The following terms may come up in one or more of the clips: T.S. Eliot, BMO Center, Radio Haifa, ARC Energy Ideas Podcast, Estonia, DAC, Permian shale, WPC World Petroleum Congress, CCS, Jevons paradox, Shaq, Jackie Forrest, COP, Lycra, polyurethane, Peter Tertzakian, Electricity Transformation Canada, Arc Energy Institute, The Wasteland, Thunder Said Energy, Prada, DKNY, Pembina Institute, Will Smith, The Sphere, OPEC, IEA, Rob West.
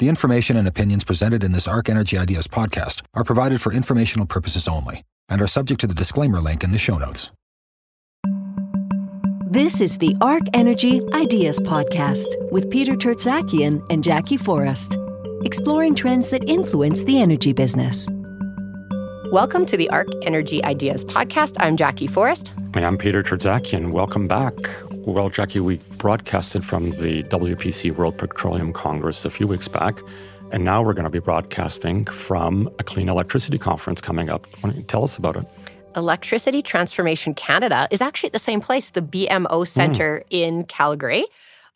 The information and opinions presented in this ARC Energy Ideas podcast are provided for informational purposes only and are subject to the disclaimer link in the show notes. This is the ARC Energy Ideas Podcast with Peter Tertzakian and Jackie Forrest, exploring trends that influence the energy business. Welcome to the ARC Energy Ideas Podcast. I'm Jackie Forrest. And I'm Peter Tertzakian. Welcome back. Well, Jackie, we broadcasted from the WPC World Petroleum Congress a few weeks back, and now we're going to be broadcasting from a clean electricity conference coming up. Why don't you tell us about it? Electricity Transformation Canada is actually at the same place, the BMO Center in Calgary.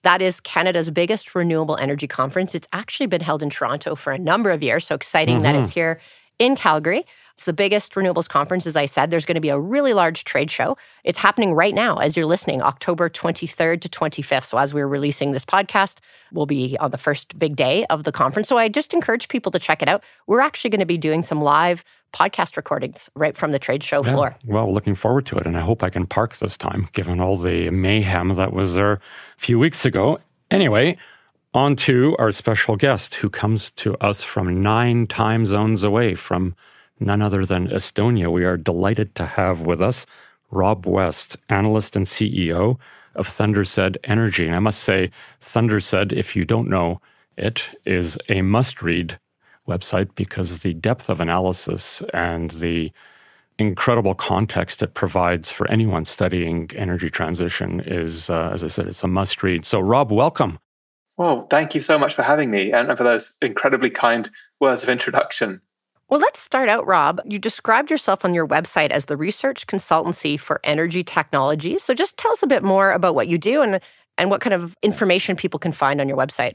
That is Canada's biggest renewable energy conference. It's actually been held in Toronto for a number of years, so exciting that it's here in Calgary. It's the biggest renewables conference, as I said. There's going to be a really large trade show. It's happening right now as you're listening, October 23rd to 25th. So as we're releasing this podcast, we'll be on the first big day of the conference. So I just encourage people to check it out. We're actually going to be doing some live podcast recordings right from the trade show floor. Well, looking forward to it. And I hope I can park this time, given all the mayhem that was there a few weeks ago. Anyway, on to our special guest who comes to us from 9 time zones away from none other than Estonia. We are delighted to have with us Rob West, analyst and CEO of Thunder Said Energy. And I must say, Thunder Said, if you don't know it, is a must-read website because the depth of analysis and the incredible context it provides for anyone studying energy transition is, as I said, it's a must-read. So, Rob, welcome. Well, thank you so much for having me and for those incredibly kind words of introduction. Well, let's start out, Rob. You described yourself on your website as the research consultancy for energy technology. So just tell us a bit more about what you do and what kind of information people can find on your website.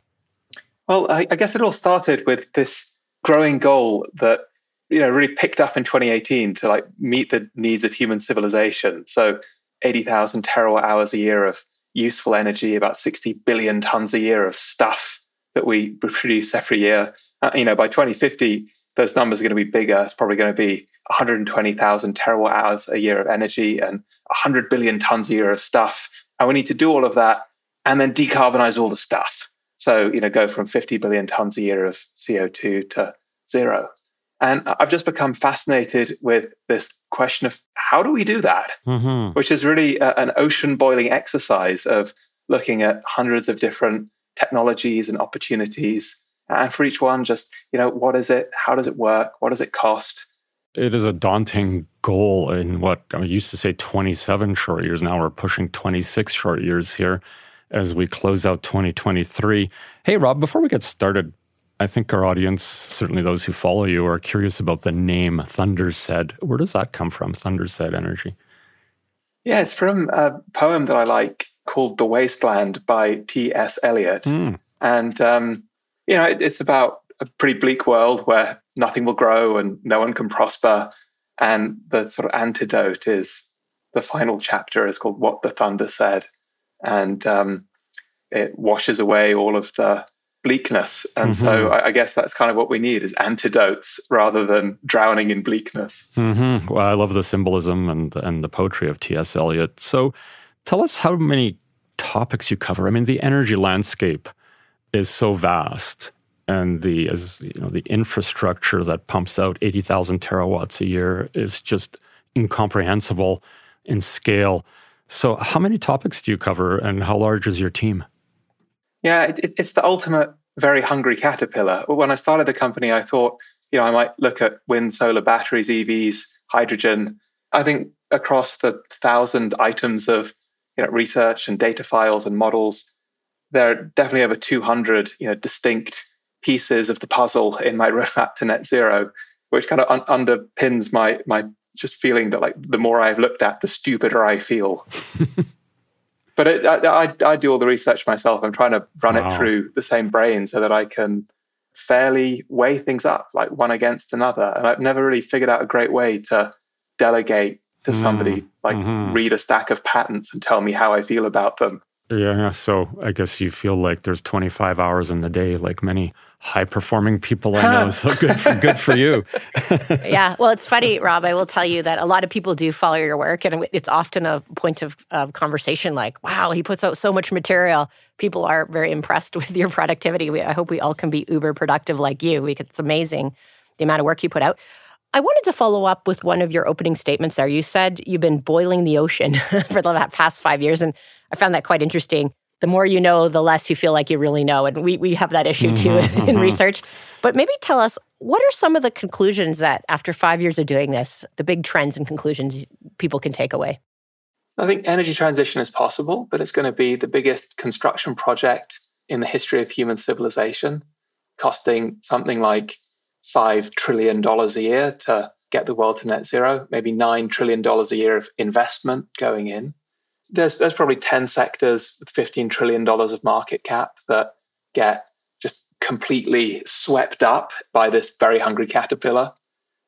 Well, I guess it all started with this growing goal that, you know, really picked up in 2018 to like meet the needs of human civilization. So 80,000 terawatt hours a year of useful energy, about 60 billion tons a year of stuff that we produce every year. You know, by 2050, those numbers are going to be bigger. It's probably going to be 120,000 terawatt hours a year of energy and 100 billion tons a year of stuff. And we need to do all of that and then decarbonize all the stuff. So, you know, go from 50 billion tons a year of CO2 to zero. And I've just become fascinated with this question of how do we do that? Which is really an ocean boiling exercise of looking at hundreds of different technologies and opportunities. And for each one, just, you know, what is it? How does it work? What does it cost? It is a daunting goal in what I used to say 27 short years. Now we're pushing 26 short years here as we close out 2023. Hey, Rob, before we get started, I think our audience, certainly those who follow you, are curious about the name Thunder Said. Where does that come from, Thunder Said Energy? Yeah, it's from a poem that I like called The Wasteland by T.S. Eliot. And you know, it's about a pretty bleak world where nothing will grow and no one can prosper. And the sort of antidote is the final chapter is called What the Thunder Said. And it washes away all of the bleakness. And so I guess that's kind of what we need is antidotes rather than drowning in bleakness. Well, I love the symbolism and the poetry of T.S. Eliot. So tell us how many topics you cover. I mean, the energy landscape is so vast, and the, as you know, the infrastructure that pumps out 80,000 terawatts a year is just incomprehensible in scale. So how many topics do you cover, and how large is your team? Yeah, it's the ultimate very hungry caterpillar. When I started the company, I thought, you know, I might look at wind, solar, batteries, EVs, hydrogen. I think across the 1,000 items of, you know, research and data files and models, there are definitely over 200, you know, distinct pieces of the puzzle in my roadmap to net zero, which kind of underpins my just feeling that, like, the more I've looked at, the stupider I feel. But I do all the research myself. I'm trying to run it through the same brain so that I can fairly weigh things up, like one against another. And I've never really figured out a great way to delegate to somebody, like read a stack of patents and tell me how I feel about them. Yeah, so I guess you feel like there's 25 hours in the day, like many high-performing people I know, so good for you. Yeah, well, it's funny, Rob, I will tell you that a lot of people do follow your work, and it's often a point of conversation like, wow, he puts out so much material. People are very impressed with your productivity. I hope we all can be uber productive like you. It's amazing the amount of work you put out. I wanted to follow up with one of your opening statements there. You said you've been boiling the ocean for the past 5 years, and I found that quite interesting. The more you know, the less you feel like you really know. And we have that issue too in research. But maybe tell us, what are some of the conclusions that after 5 years of doing this, the big trends and conclusions people can take away? I think energy transition is possible, but it's going to be the biggest construction project in the history of human civilization, costing something like $5 trillion a year to get the world to net zero, maybe $9 trillion a year of investment going in. There's probably 10 sectors with $15 trillion of market cap that get just completely swept up by this very hungry caterpillar.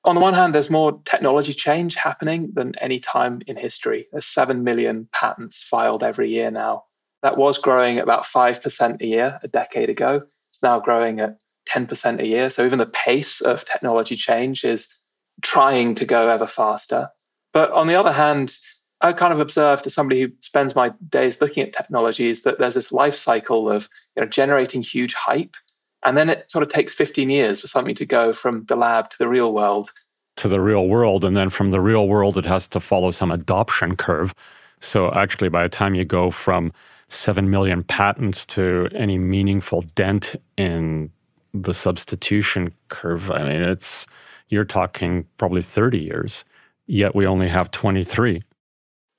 On the one hand, there's more technology change happening than any time in history. There's 7 million patents filed every year now. That was growing at about 5% a year a decade ago. It's now growing at 10% a year. So even the pace of technology change is trying to go ever faster. But on the other hand, I kind of observed as somebody who spends my days looking at technologies that there's this life cycle of generating huge hype. And then it sort of takes 15 years for something to go from the lab to the real world. To the real world. And then from the real world, it has to follow some adoption curve. So actually, by the time you go from 7 million patents to any meaningful dent in the substitution curve, I mean, you're talking probably 30 years, yet we only have 23.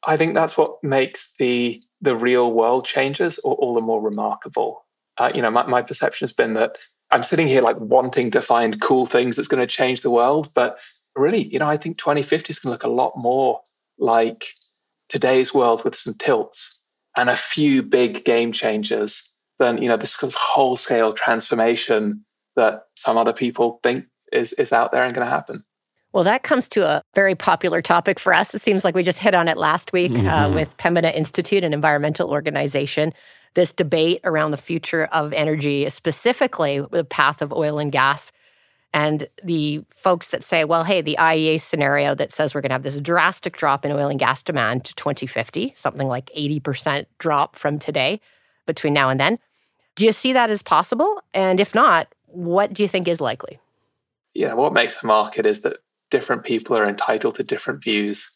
I think that's what makes the real world changes all the more remarkable. My perception has been that I'm sitting here like wanting to find cool things that's going to change the world. But really, I think 2050 is going to look a lot more like today's world with some tilts and a few big game changers than, this sort of wholesale transformation that some other people think is out there and going to happen. Well, that comes to a very popular topic for us. It seems like we just hit on it last week with Pembina Institute, an environmental organization. This debate around the future of energy, specifically the path of oil and gas, and the folks that say, well, hey, the IEA scenario that says we're going to have this drastic drop in oil and gas demand to 2050, something like 80% drop from today between now and then. Do you see that as possible? And if not, what do you think is likely? Yeah, what makes the market is that different people are entitled to different views.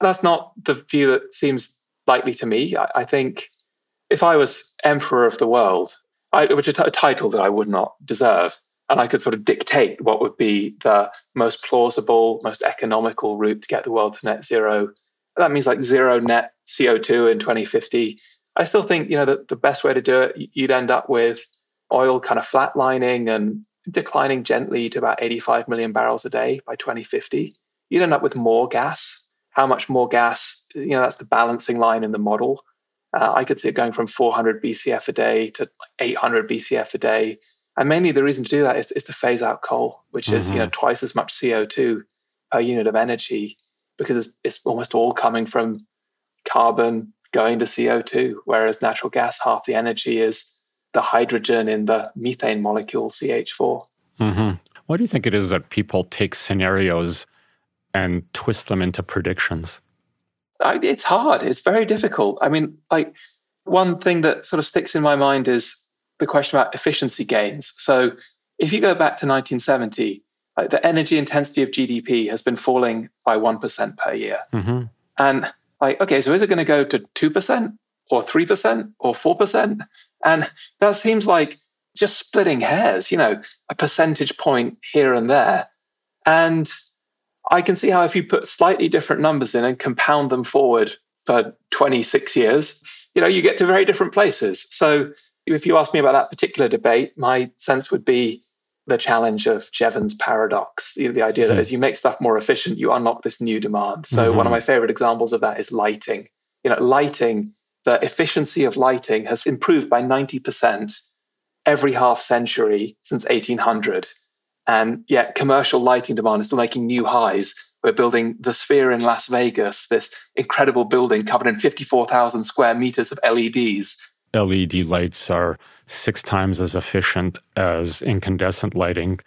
And that's not the view that seems likely to me. I think if I was emperor of the world, which is a title that I would not deserve, and I could sort of dictate what would be the most plausible, most economical route to get the world to net zero, that means like zero net CO2 in 2050. I still think, that the best way to do it, you'd end up with oil kind of flatlining and declining gently to about 85 million barrels a day by 2050. You'd end up with more gas. How much more gas? That's the balancing line in the model. I could see it going from 400 BCF a day to 800 BCF a day. And mainly the reason to do that is to phase out coal, which is twice as much CO2 per unit of energy, because it's almost all coming from carbon going to CO2, whereas natural gas, half the energy is the hydrogen in the methane molecule CH4. Why do you think it is that people take scenarios and twist them into predictions? It's hard. It's very difficult. I mean, one thing that sort of sticks in my mind is the question about efficiency gains. So if you go back to 1970, the energy intensity of GDP has been falling by 1% per year. And so is it going to go to 2%? Or 3% or 4%. And that seems like just splitting hairs, a percentage point here and there. And I can see how if you put slightly different numbers in and compound them forward for 26 years, you get to very different places. So if you ask me about that particular debate, my sense would be the challenge of Jevons paradox, the idea that as you make stuff more efficient, you unlock this new demand. So one of my favorite examples of that is lighting. Lighting, the efficiency of lighting has improved by 90% every half century since 1800. And yet commercial lighting demand is still making new highs We're building The Sphere in Las Vegas, this incredible building covered in 54,000 square meters of LEDs. LED lights are 6 times as efficient as incandescent lighting,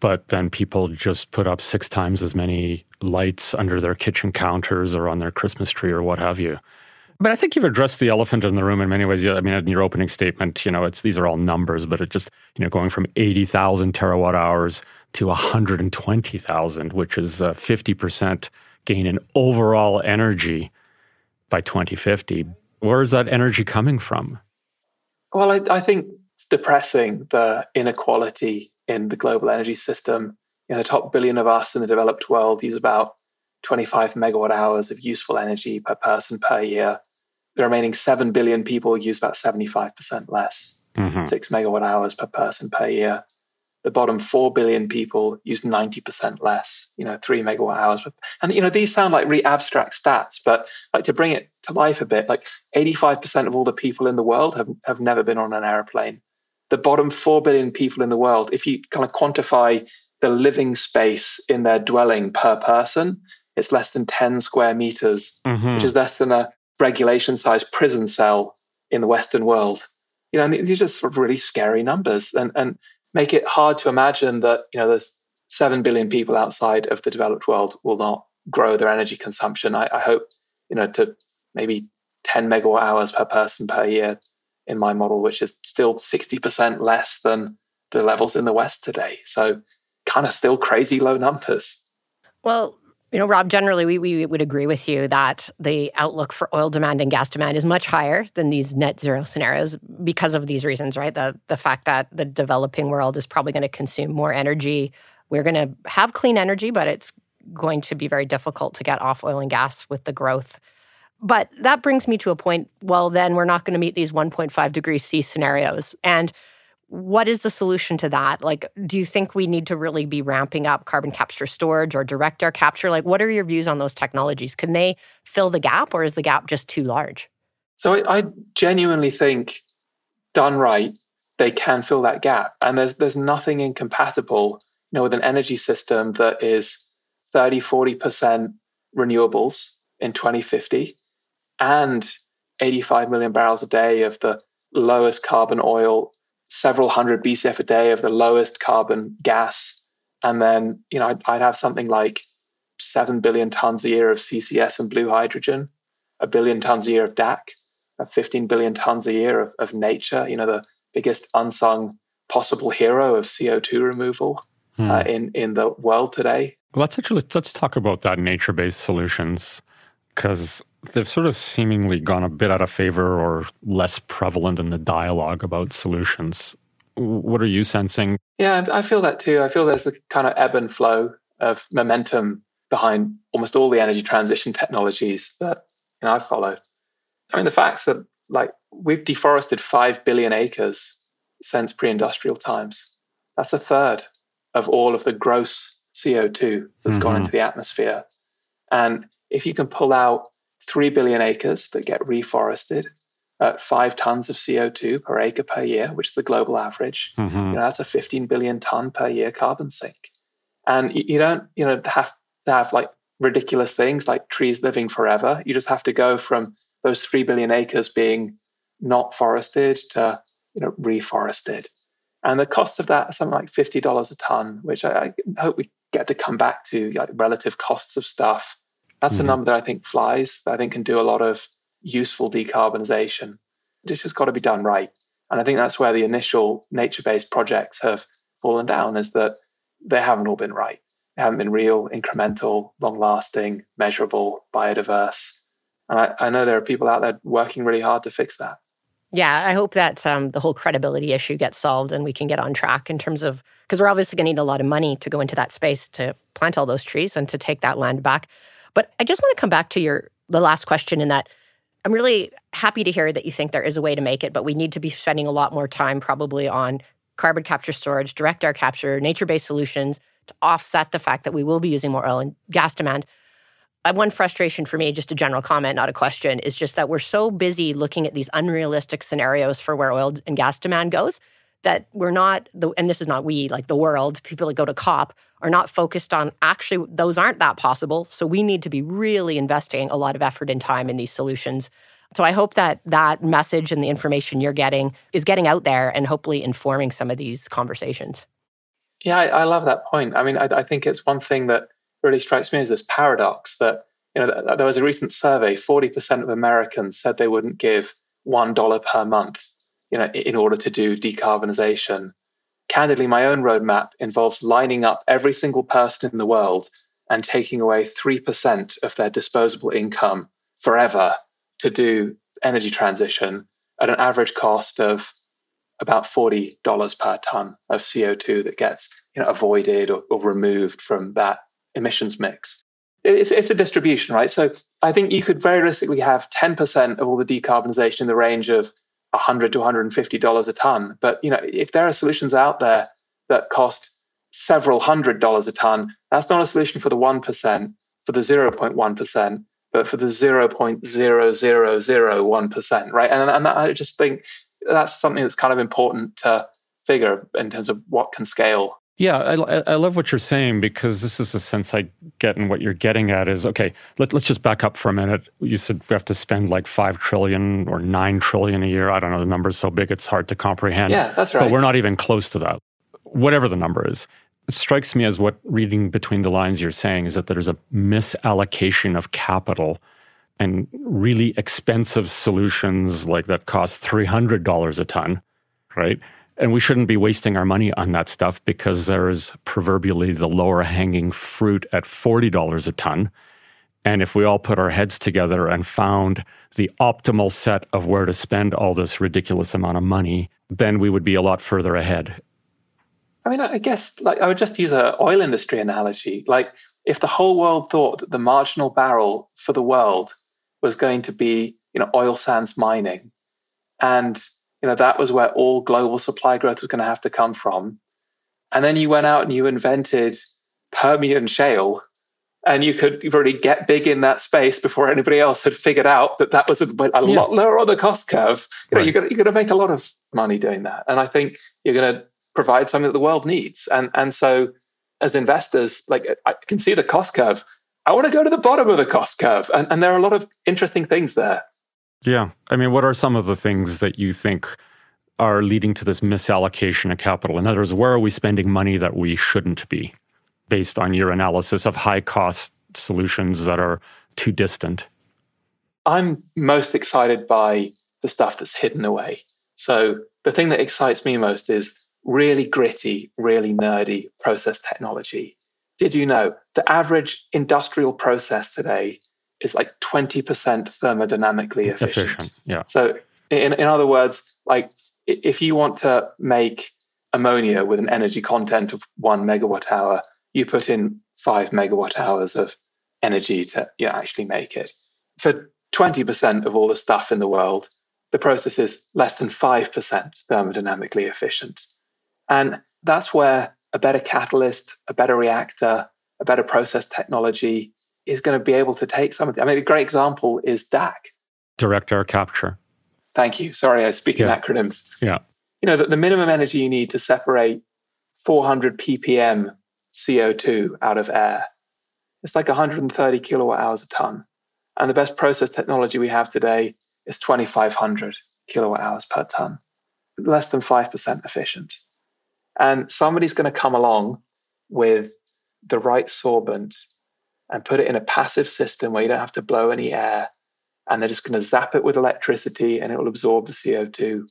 but then people just put up 6 times as many lights under their kitchen counters or on their Christmas tree or what have you. But I think you've addressed the elephant in the room in many ways. I mean, in your opening statement, these are all numbers, but it just, going from 80,000 terawatt hours to 120,000, which is a 50% gain in overall energy by 2050. Where is that energy coming from? Well, I think it's depressing, the inequality in the global energy system. The top billion of us in the developed world use about 25 megawatt hours of useful energy per person per year. The remaining 7 billion people use about 75% less, 6 megawatt hours per person per year. The bottom 4 billion people use 90% less, 3 megawatt hours. And, these sound like really abstract stats, but to bring it to life a bit, 85% of all the people in the world have never been on an airplane. The bottom 4 billion people in the world, if you kind of quantify the living space in their dwelling per person, it's less than 10 square meters, which is less than a regulation-sized prison cell in the Western world. And these are just sort of really scary numbers, and make it hard to imagine that, there's 7 billion people outside of the developed world will not grow their energy consumption. I hope, to maybe 10 megawatt hours per person per year in my model, which is still 60% less than the levels in the West today. So kind of still crazy low numbers. Well, Rob, generally, we would agree with you that the outlook for oil demand and gas demand is much higher than these net zero scenarios because of these reasons, right? The fact that the developing world is probably going to consume more energy. We're going to have clean energy, but it's going to be very difficult to get off oil and gas with the growth. But that brings me to a point, well, then we're not going to meet these 1.5 degrees C scenarios. And what is the solution to that? Do you think we need to really be ramping up carbon capture storage or direct air capture? What are your views on those technologies? Can they fill the gap, or is the gap just too large? So I genuinely think, done right, they can fill that gap. And there's nothing incompatible, with an energy system that is 30-40% renewables in 2050 and 85 million barrels a day of the lowest carbon oil, several hundred BCF a day of the lowest carbon gas. And then, I'd have something like 7 billion tons a year of CCS and blue hydrogen, 1 billion tons a year of DAC, 15 billion tons a year of nature, the biggest unsung possible hero of CO2 removal in the world today. Well, let's talk about that nature-based solutions, because they've sort of seemingly gone a bit out of favor or less prevalent in the dialogue about solutions. What are you sensing? Yeah, I feel that too. I feel there's a kind of ebb and flow of momentum behind almost all the energy transition technologies that I've followed. I mean, the facts that we've deforested 5 billion acres since pre-industrial times. That's a third of all of the gross CO2 that's gone into the atmosphere. And if you can pull out 3 billion acres that get reforested at 5 tons of CO2 per acre per year, which is the global average, that's a 15 billion ton per year carbon sink. And you don't have to have ridiculous things like trees living forever. You just have to go from those 3 billion acres being not forested to reforested. And the cost of that is something like $50 a ton, which I hope we get to come back to, relative costs of stuff. That's a number that I think flies, that I think can do a lot of useful decarbonization. It's just got to be done right. And I think that's where the initial nature-based projects have fallen down, is that they haven't all been right. They haven't been real, incremental, long-lasting, measurable, biodiverse. And I know there are people out there working really hard to fix that. Yeah, I hope that the whole credibility issue gets solved and we can get on track in terms of, because we're obviously going to need a lot of money to go into that space to plant all those trees and to take that land back. But I just want to come back to the last question, in that I'm really happy to hear that you think there is a way to make it, but we need to be spending a lot more time probably on carbon capture storage, direct air capture, nature-based solutions to offset the fact that we will be using more oil and gas demand. One frustration for me, just a general comment, not a question, is just that we're so busy looking at these unrealistic scenarios for where oil and gas demand goes that we're not, and this is not we, like the world, people that go to COP are not focused on, actually, those aren't that possible. So we need to be really investing a lot of effort and time in these solutions. So I hope that that message and the information you're getting is getting out there and hopefully informing some of these conversations. Yeah, I love that point. I mean, I think it's one thing that really strikes me is this paradox that, you know, there was a recent survey, 40% of Americans said they wouldn't give $1 per month, you know, in order to do decarbonization. Candidly, my own roadmap involves lining up every single person in the world and taking away 3% of their disposable income forever to do energy transition at an average cost of about $40 per ton of CO2 that gets, you know, avoided or removed from that emissions mix. It's a distribution, right? So I think you could very realistically have 10% of all the decarbonization in the range of $100 to $150 a ton. But, you know, if there are solutions out there that cost several $100s a ton, that's not a solution for the 1%, for the 0.1%, but for the 0.0001%, right? And I just think that's something that's kind of important to figure in terms of what can scale. Yeah, I love what you're saying, because this is the sense I get, and what you're getting at is, okay, let's just back up for a minute. You said we have to spend like $5 trillion or $9 trillion a year. I don't know, the number's so big it's hard to comprehend. Yeah, that's right. But we're not even close to that, whatever the number is. It strikes me as, what reading between the lines you're saying is that there's a misallocation of capital and really expensive solutions like that cost $300 a ton, right? And we shouldn't be wasting our money on that stuff, because there is proverbially the lower hanging fruit at $40 a ton. And if we all put our heads together and found the optimal set of where to spend all this ridiculous amount of money, then we would be a lot further ahead. I mean, I guess, like, I would just use an oil industry analogy. Like, if the whole world thought that the marginal barrel for the world was going to be, you know, oil sands mining, and you know, that was where all global supply growth was going to have to come from. And then you went out and you invented Permian shale, and you could really get big in that space before anybody else had figured out that that was a lot lower on the cost curve. You know, you're going to make a lot of money doing that. And I think you're going to provide something that the world needs. And so as investors, like, I can see the cost curve. I want to go to the bottom of the cost curve. And there are a lot of interesting things there. Yeah. I mean, what are some of the things that you think are leading to this misallocation of capital? In other words, where are we spending money that we shouldn't be, based on your analysis of high-cost solutions that are too distant? I'm most excited by the stuff that's hidden away. So the thing that excites me most is really gritty, really nerdy process technology. Did you know the average industrial process today is like 20% thermodynamically efficient. Yeah. So in other words, like, if you want to make ammonia with an energy content of 1 megawatt hour, you put in 5 megawatt hours of energy to actually make it. For 20% of all the stuff in the world, the process is less than 5% thermodynamically efficient. And that's where a better catalyst, a better reactor, a better process technology is going to be able to take some of the, I mean, a great example is DAC. Direct air capture. Thank you. Sorry, I speak in acronyms. Yeah. You know, the minimum energy you need to separate 400 ppm CO2 out of air, it's like 130 kilowatt hours a ton. And the best process technology we have today is 2,500 kilowatt hours per ton, less than 5% efficient. And somebody's going to come along with the right sorbent and put it in a passive system where you don't have to blow any air, and they're just going to zap it with electricity and it will absorb the CO2,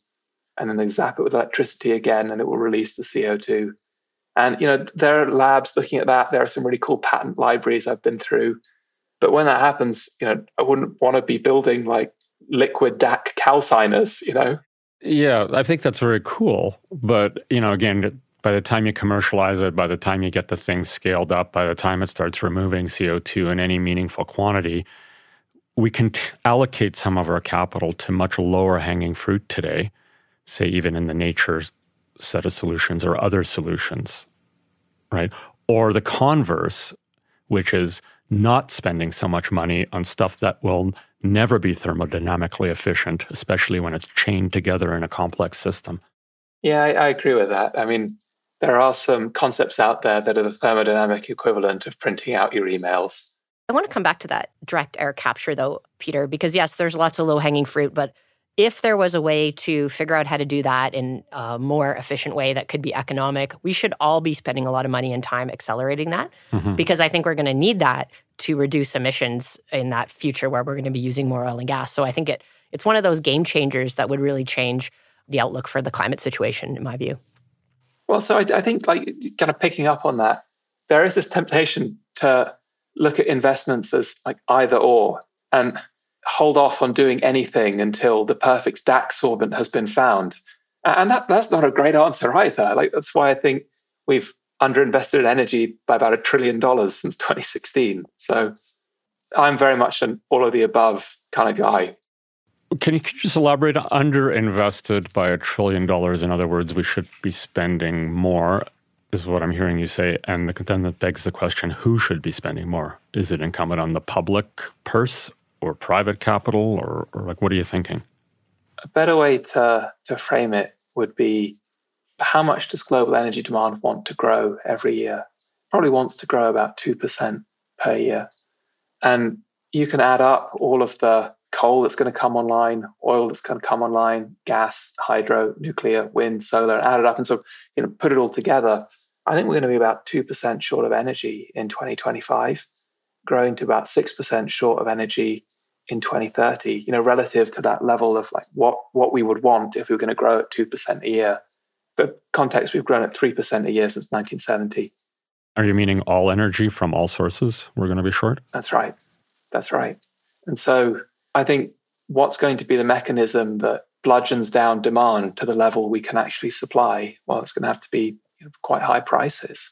and then they zap it with electricity again and it will release the CO2. And, you know, there are labs looking at that. There are some really cool patent libraries I've been through. But when that happens, you know, I wouldn't want to be building like liquid DAC calciners, you know? Yeah, I think that's very cool. But, you know, again, by the time you commercialize it, by the time you get the thing scaled up, by the time it starts removing CO2 in any meaningful quantity, we can allocate some of our capital to much lower hanging fruit today, say even in the nature set of solutions or other solutions, right? Or the converse, which is not spending so much money on stuff that will never be thermodynamically efficient, especially when it's chained together in a complex system. Yeah, I agree with that. I mean, there are some concepts out there that are the thermodynamic equivalent of printing out your emails. I want to come back to that direct air capture, though, Peter, because yes, there's lots of low-hanging fruit, but if there was a way to figure out how to do that in a more efficient way that could be economic, we should all be spending a lot of money and time accelerating that, because I think we're going to need that to reduce emissions in that future where we're going to be using more oil and gas. So I think it's one of those game changers that would really change the outlook for the climate situation, in my view. Well, so I think, like, kind of picking up on that, there is this temptation to look at investments as like either or and hold off on doing anything until the perfect DAC sorbent has been found. And that's not a great answer either. Like, that's why I think we've underinvested in energy by about $1 trillion since 2016. So I'm very much an all of the above kind of guy. Can you just elaborate? Underinvested by $1 trillion. In other words, we should be spending more, is what I'm hearing you say. And then that begs the question, who should be spending more? Is it incumbent on the public purse or private capital? Or like, what are you thinking? A better way to frame it would be, how much does global energy demand want to grow every year? Probably wants to grow about 2% per year. And you can add up all of the coal that's going to come online, oil that's going to come online, gas, hydro, nuclear, wind, solar, add it up and sort of, you know, put it all together. I think we're going to be about 2% short of energy in 2025, growing to about 6% short of energy in 2030, you know, relative to that level of like what we would want if we were going to grow at 2% a year. For context, we've grown at 3% a year since 1970. Are you meaning all energy from all sources? We're going to be short? That's right. That's right. And so I think what's going to be the mechanism that bludgeons down demand to the level we can actually supply, well, it's going to have to be, you know, quite high prices.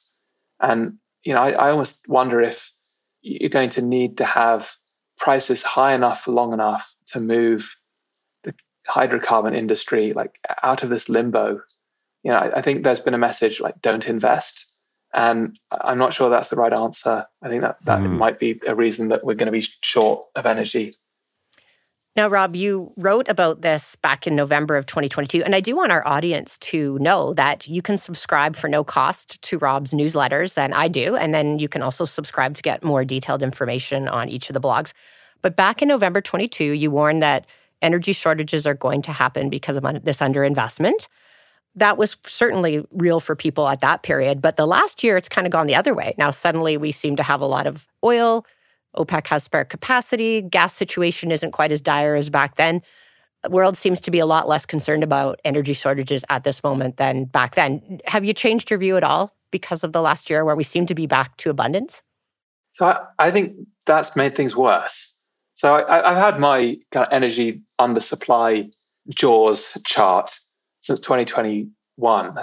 And, you know, I almost wonder if you're going to need to have prices high enough for long enough to move the hydrocarbon industry like out of this limbo. You know, I think there's been a message like, don't invest. And I'm not sure that's the right answer. I think that might be a reason that we're going to be short of energy. Now, Rob, you wrote about this back in November of 2022, and I do want our audience to know that you can subscribe for no cost to Rob's newsletters, and I do, and then you can also subscribe to get more detailed information on each of the blogs. But back in November 22, you warned that energy shortages are going to happen because of this underinvestment. That was certainly real for people at that period, but the last year, it's kind of gone the other way. Now, suddenly, we seem to have a lot of oil. OPEC has spare capacity. Gas situation isn't quite as dire as back then. The world seems to be a lot less concerned about energy shortages at this moment than back then. Have you changed your view at all because of the last year where we seem to be back to abundance? So I think that's made things worse. So I've had my kind of energy undersupply jaws chart since 2021.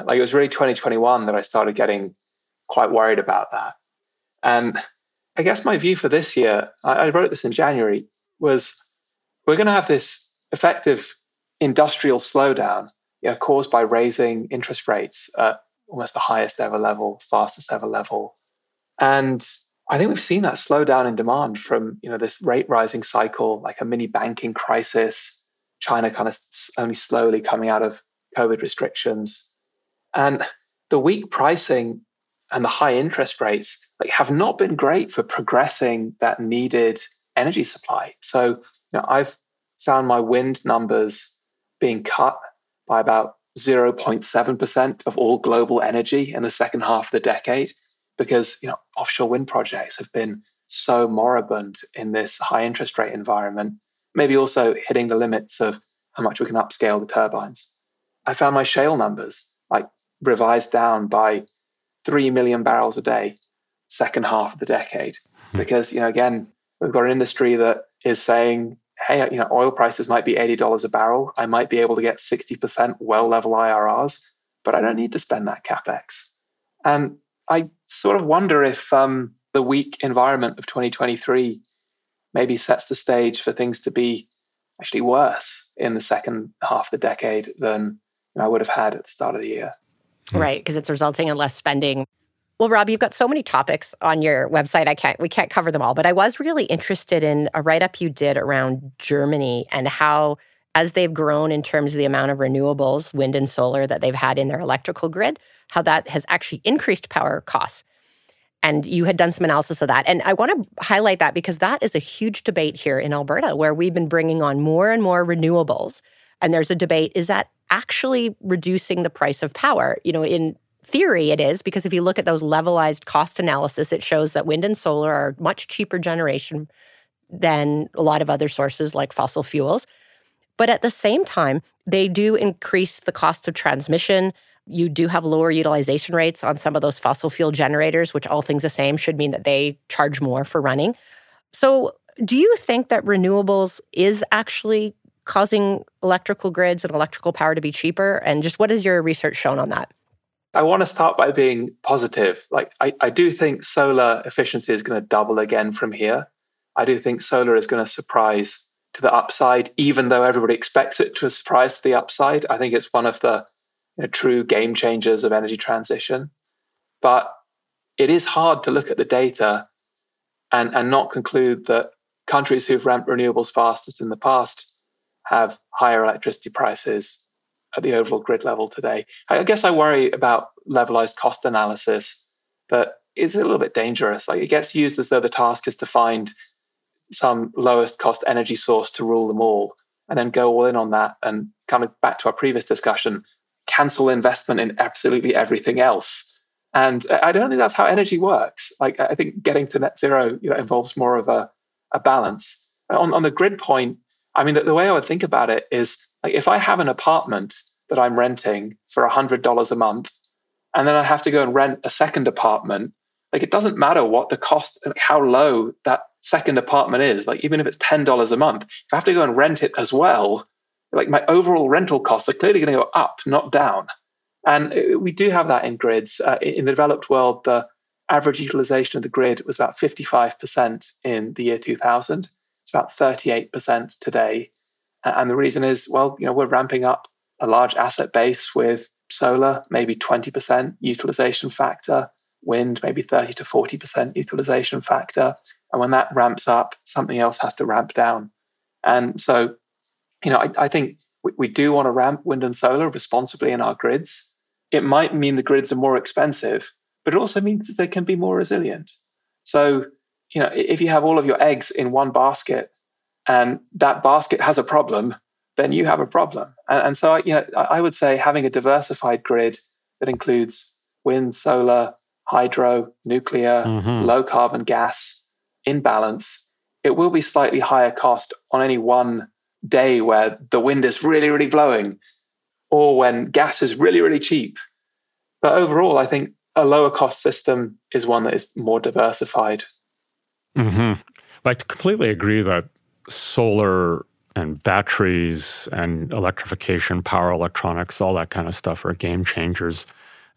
Like, it was really 2021 that I started getting quite worried about that. And I guess my view for this year, I wrote this in January, was we're going to have this effective industrial slowdown, you know, caused by raising interest rates at almost the highest ever level, fastest ever level. And I think we've seen that slowdown in demand from, you know, this rate rising cycle, like a mini banking crisis, China kind of only slowly coming out of COVID restrictions. And the weak pricing and the high interest rates have not been great for progressing that needed energy supply. So, you know, I've found my wind numbers being cut by about 0.7% of all global energy in the second half of the decade because, you know, offshore wind projects have been so moribund in this high interest rate environment, maybe also hitting the limits of how much we can upscale the turbines. I found my shale numbers like revised down by 3 million barrels a day second half of the decade, because, you know, again, we've got an industry that is saying, hey, you know, oil prices might be $80 a barrel. I might be able to get 60% well level IRRs, but I don't need to spend that CapEx. And I sort of wonder if the weak environment of 2023 maybe sets the stage for things to be actually worse in the second half of the decade than I would have had at the start of the year. Right, because it's resulting in less spending. Well, Rob, you've got so many topics on your website. We can't cover them all, but I was really interested in a write-up you did around Germany and how as they've grown in terms of the amount of renewables, wind and solar, that they've had in their electrical grid, how that has actually increased power costs. And you had done some analysis of that. And I want to highlight that because that is a huge debate here in Alberta, where we've been bringing on more and more renewables. And there's a debate, is that actually reducing the price of power? You know, in theory it is, because if you look at those levelized cost analysis, it shows that wind and solar are much cheaper generation than a lot of other sources like fossil fuels. But at the same time, they do increase the cost of transmission. You do have lower utilization rates on some of those fossil fuel generators, which all things the same should mean that they charge more for running. So do you think that renewables is actually causing electrical grids and electrical power to be cheaper? And just what has your research shown on that? I want to start by being positive. Like, I do think solar efficiency is going to double again from here. I do think solar is going to surprise to the upside, even though everybody expects it to surprise to the upside. I think it's one of the true game changers of energy transition. But it is hard to look at the data and not conclude that countries who've ramped renewables fastest in the past have higher electricity prices at the overall grid level today. I guess I worry about levelized cost analysis, that it's a little bit dangerous. Like, it gets used as though the task is to find some lowest cost energy source to rule them all, and then go all in on that, and kind of back to our previous discussion, cancel investment in absolutely everything else. And I don't think that's how energy works. Like, I think getting to net zero involves more of a balance. On the grid point, I mean, the way I would think about it is, like, if I have an apartment that I'm renting for $100 a month, and then I have to go and rent a second apartment, like, it doesn't matter what the cost, like, how low that second apartment is. Like, even if it's $10 a month, if I have to go and rent it as well, like, my overall rental costs are clearly going to go up, not down. And we do have that in grids. In the developed world, the average utilization of the grid was about 55% in the year 2000. It's about 38% today. And the reason is, well, we're ramping up a large asset base with solar, maybe 20% utilization factor, wind, maybe 30 to 40% utilization factor. And when that ramps up, something else has to ramp down. And so, I think we do want to ramp wind and solar responsibly in our grids. It might mean the grids are more expensive, but it also means that they can be more resilient. So, if you have all of your eggs in one basket and that basket has a problem, then you have a problem. And so, I would say having a diversified grid that includes wind, solar, hydro, nuclear, low carbon gas in balance, it will be slightly higher cost on any one day where the wind is really, really blowing, or when gas is really, really cheap. But overall, I think a lower cost system is one that is more diversified. I completely agree that solar and batteries and electrification, power electronics, all that kind of stuff are game changers.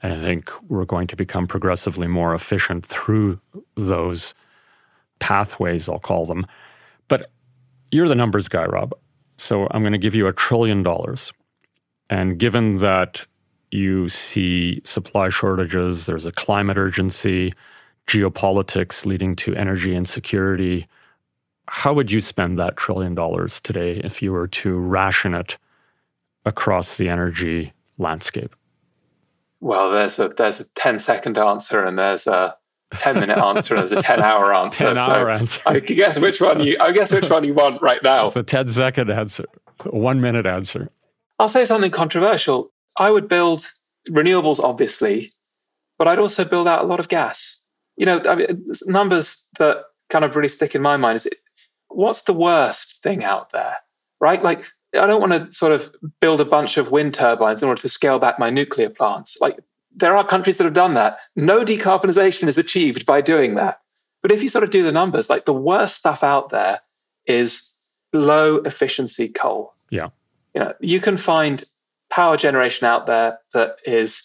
And I think we're going to become progressively more efficient through those pathways, I'll call them. But you're the numbers guy, Rob. So I'm going to give you $1 trillion. And given that you see supply shortages, there's a climate urgency, geopolitics leading to energy insecurity, how would you spend that $1 trillion today if you were to ration it across the energy landscape? Well, there's a 10-second answer, and there's a 10-minute answer, and there's a 10-hour answer. Answer. I guess which one you want right now. It's a 10-second answer, a 1-minute answer. I'll say something controversial. I would build renewables, obviously, but I'd also build out a lot of gas. Numbers that kind of really stick in my mind is, what's the worst thing out there, right? Like, I don't want to sort of build a bunch of wind turbines in order to scale back my nuclear plants. Like, there are countries that have done that. No decarbonization is achieved by doing that. But if you sort of do the numbers, like, the worst stuff out there is low efficiency coal. Yeah. You can find power generation out there that is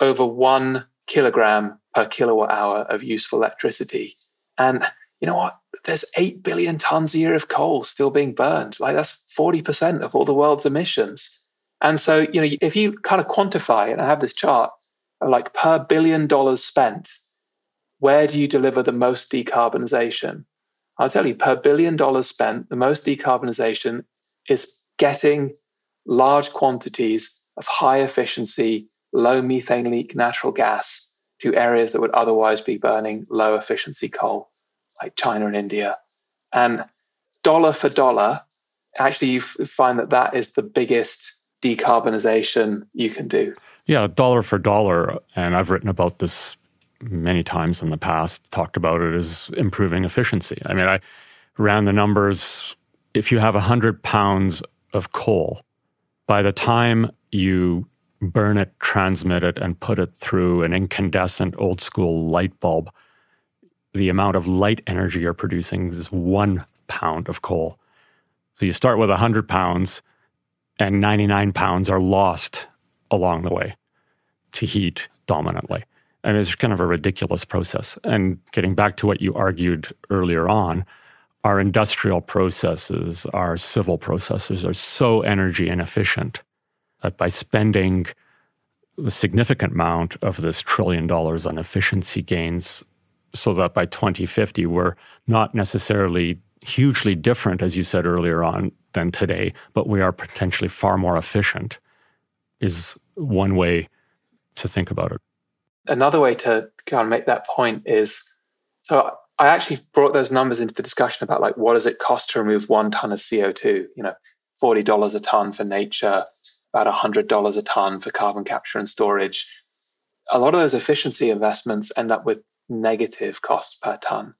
over 1 kilogram per kilowatt hour of useful electricity. And you know what? There's 8 billion tons a year of coal still being burned. Like, that's 40% of all the world's emissions. And so, if you kind of quantify, and I have this chart, like, per $1 billion spent, where do you deliver the most decarbonization? I'll tell you, per $1 billion spent, the most decarbonization is getting large quantities of high efficiency, low methane leak natural gas to areas that would otherwise be burning low efficiency coal, like China and India. And dollar for dollar, actually you find that that is the biggest decarbonization you can do. Yeah, dollar for dollar. And I've written about this many times in the past, talked about it as improving efficiency. I mean, I ran the numbers. If you have 100 pounds of coal, by the time you burn it, transmit it, and put it through an incandescent old school light bulb, the amount of light energy you're producing is 1 pound of coal. So you start with 100 pounds and 99 pounds are lost along the way to heat dominantly. I mean, it's kind of a ridiculous process. And getting back to what you argued earlier on, our industrial processes, our civil processes are so energy inefficient that by spending the significant amount of this $1 trillion on efficiency gains, so that by 2050, we're not necessarily hugely different, as you said earlier on, than today, but we are potentially far more efficient, is one way to think about it. Another way to kind of make that point is, so I actually brought those numbers into the discussion about like, what does it cost to remove 1 ton of CO2? You know, $40 a ton for nature, about $100 a ton for carbon capture and storage. A lot of those efficiency investments end up with negative costs per ton.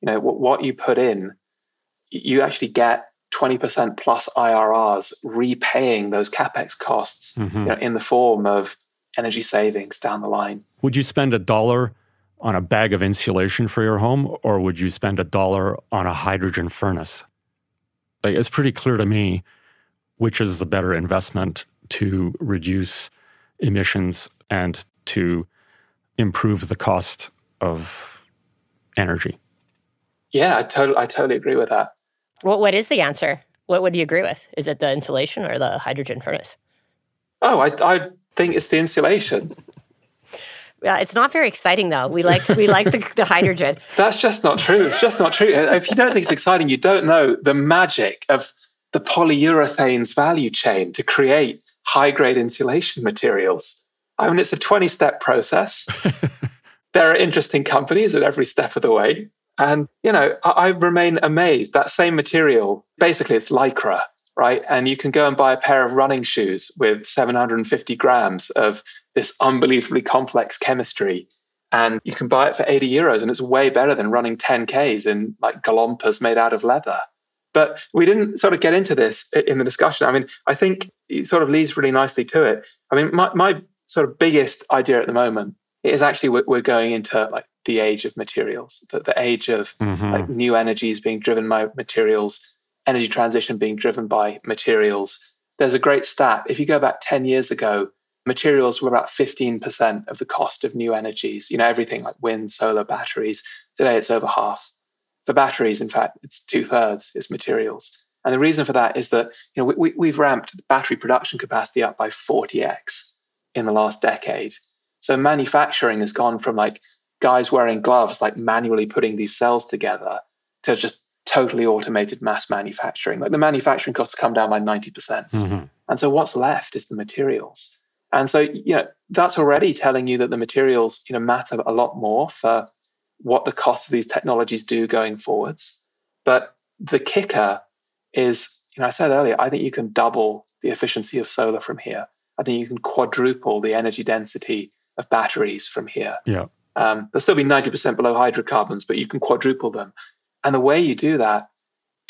You know, what you put in, you actually get 20% plus IRRs repaying those CapEx costs you know, in the form of energy savings down the line. Would you spend $1 on a bag of insulation for your home, or would you spend $1 on a hydrogen furnace? Like, it's pretty clear to me which is the better investment to reduce emissions and to improve the cost of energy. Yeah, I totally agree with that. Well, what is the answer? What would you agree with? Is it the insulation or the hydrogen furnace? Oh, I think it's the insulation. Yeah, it's not very exciting though. We like the hydrogen. That's just not true. It's just not true. If you don't think it's exciting, you don't know the magic of the polyurethane's value chain to create high-grade insulation materials. I mean, it's a 20-step process. There are interesting companies at every step of the way. And, you know, I remain amazed. That same material, basically it's Lycra, right? And you can go and buy a pair of running shoes with 750 grams of this unbelievably complex chemistry. And you can buy it for €80 and it's way better than running 10Ks in like galompas made out of leather. But we didn't sort of get into this in the discussion. I mean, I think it sort of leads really nicely to it. I mean, my sort of biggest idea at the moment is actually we're going into like the age of materials, the age of like new energies being driven by materials, energy transition being driven by materials. There's a great stat. If you go back 10 years ago, materials were about 15% of the cost of new energies. You know, everything like wind, solar, batteries. Today, it's over half. For batteries, in fact, it's 2/3 is materials. And the reason for that is that, you know, we've ramped battery production capacity up by 40x in the last decade. So manufacturing has gone from like guys wearing gloves, like manually putting these cells together, to just totally automated mass manufacturing. Like the manufacturing costs come down by 90%. And so what's left is the materials. And so, you know, that's already telling you that the materials, you know, matter a lot more for what the cost of these technologies do going forwards. But the kicker is, you know, I said earlier, I think you can double the efficiency of solar from here. I think you can quadruple the energy density of batteries from here. Yeah. They'll still be 90% below hydrocarbons, but you can quadruple them. And the way you do that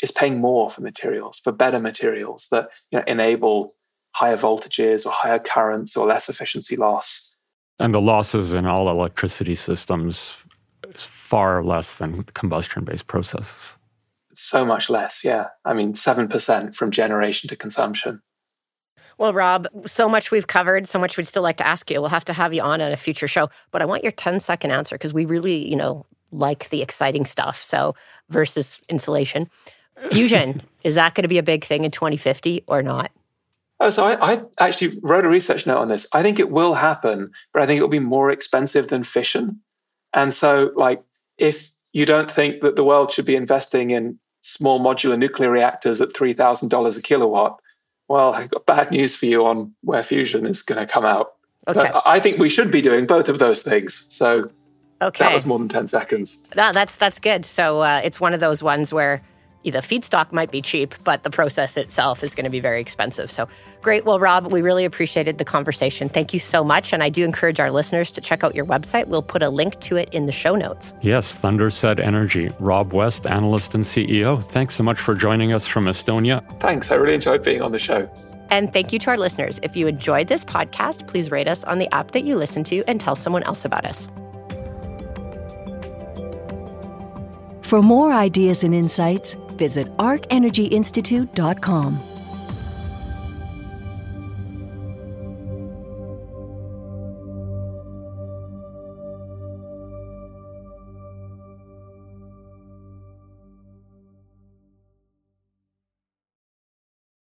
is paying more for materials, for better materials that, you know, enable higher voltages or higher currents or less efficiency loss. And the losses in all electricity systems is far less than combustion-based processes. So much less, yeah. I mean, 7% from generation to consumption. Well, Rob, so much we've covered, so much we'd still like to ask you. We'll have to have you on a future show. But I want your 10-second answer because we really, you know, like the exciting stuff. So versus insulation. Fusion, is that going to be a big thing in 2050 or not? Oh, so I actually wrote a research note on this. I think it will happen, but I think it will be more expensive than fission. And so, like, if you don't think that the world should be investing in small modular nuclear reactors at $3,000 a kilowatt, well, I've got bad news for you on where fusion is going to come out. Okay. But I think we should be doing both of those things. So that was more than 10 seconds. No, that's good. So it's one of those ones where the feedstock might be cheap, but the process itself is going to be very expensive. So great. Well, Rob, we really appreciated the conversation. Thank you so much. And I do encourage our listeners to check out your website. We'll put a link to it in the show notes. Yes, Thunder Said Energy. Rob West, analyst and CEO. Thanks so much for joining us from Estonia. Thanks. I really enjoyed being on the show. And thank you to our listeners. If you enjoyed this podcast, please rate us on the app that you listen to and tell someone else about us. For more ideas and insights, visit arcenergyinstitute.com.